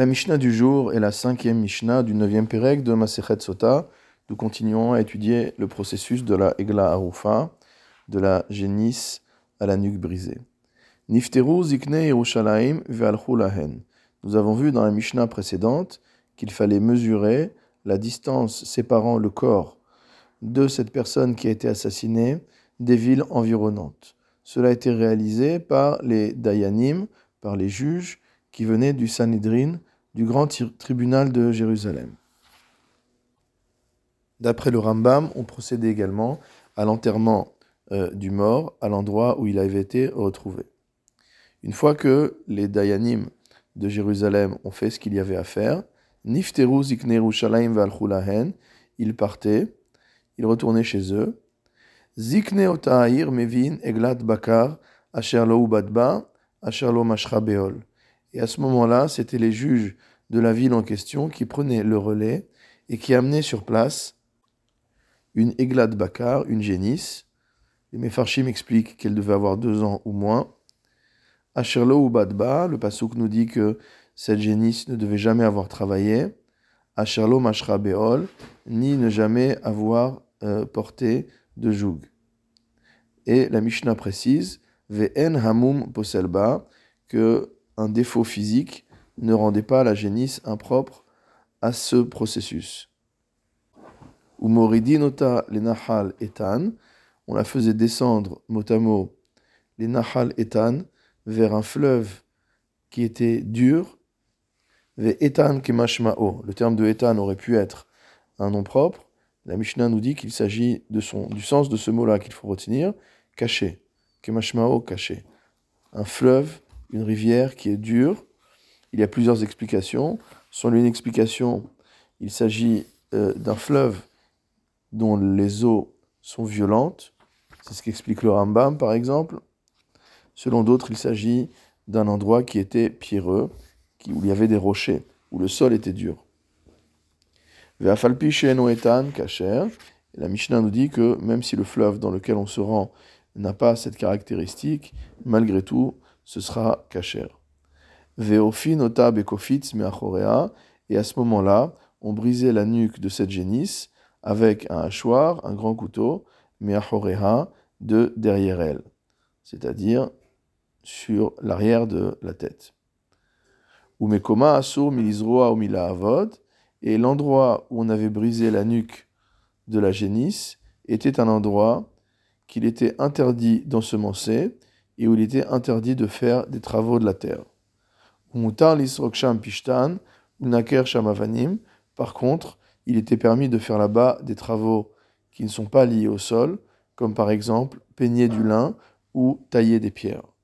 La Mishnah du jour est la 5e Mishnah du 9e Pérec de Maséchet Sota. Nous continuons à étudier le processus de la Eglah Arufa, de la génisse à la nuque brisée. Nifteru ziknei Yerushalayim ve'alchu lahen. Nous avons vu dans la Mishnah précédente qu'il fallait mesurer la distance séparant le corps de cette personne qui a été assassinée des villes environnantes. Cela a été réalisé par les Dayanim, par les juges qui venaient du Sanhedrin, du grand tribunal de Jérusalem. D'après le Rambam, on procédait également à l'enterrement du mort à l'endroit où il avait été retrouvé. Une fois que les Dayanim de Jérusalem ont fait ce qu'il y avait à faire, Nifteru ziknei Yerushalayim ve'alchu lahen, ils partaient, ils retournaient chez eux. Ziknei ota ha'ir mevin eglat bakar asher lo ubadba asher lo mashcha be'ol. Et à ce moment-là, c'était les juges de la ville en question qui prenaient le relais et qui amenaient sur place une Eglah Bakar, une génisse. Les Mefarchi m'expliquent qu'elle devait avoir 2 ans ou moins. Asherlo ou Badba, le passouk nous dit que cette génisse ne devait jamais avoir travaillé. Asherlo Mashra Beol, ni ne jamais avoir porté de joug. Et la Mishnah précise, Ve'en Hamum Poselba, que un défaut physique ne rendait pas la génisse impropre à ce processus. Ou moridinota les nahal etan, on la faisait descendre mot à mot les nahal etan vers un fleuve qui était dur. Ve etan kemashmao. Le terme de etan aurait pu être un nom propre. La Mishnah nous dit qu'il s'agit du sens de ce mot-là qu'il faut retenir, caché. Kemashmao, caché. Un fleuve, une rivière qui est dure. Il y a plusieurs explications. Selon une explication, il s'agit d'un fleuve dont les eaux sont violentes. C'est ce qu'explique le Rambam, par exemple. Selon d'autres, il s'agit d'un endroit qui était pierreux, où il y avait des rochers, où le sol était dur. Ve'afalpi she'eno etan kasher. La Mishnah nous dit que même si le fleuve dans lequel on se rend n'a pas cette caractéristique, malgré tout, ce sera kasher. Ve'ofin ota bekofitz me'achorea, et à ce moment-là, on brisait la nuque de cette génisse avec un hachoir, un grand couteau, me'achorea, de derrière elle, c'est-à-dire sur l'arrière de la tête. Ou mekoma asur milizroa ou milahavod, et l'endroit où on avait brisé la nuque de la génisse était un endroit qu'il était interdit d'ensemencer, et où il était interdit de faire des travaux de la terre. Par contre, il était permis de faire là-bas des travaux qui ne sont pas liés au sol, comme par exemple peigner du lin ou tailler des pierres.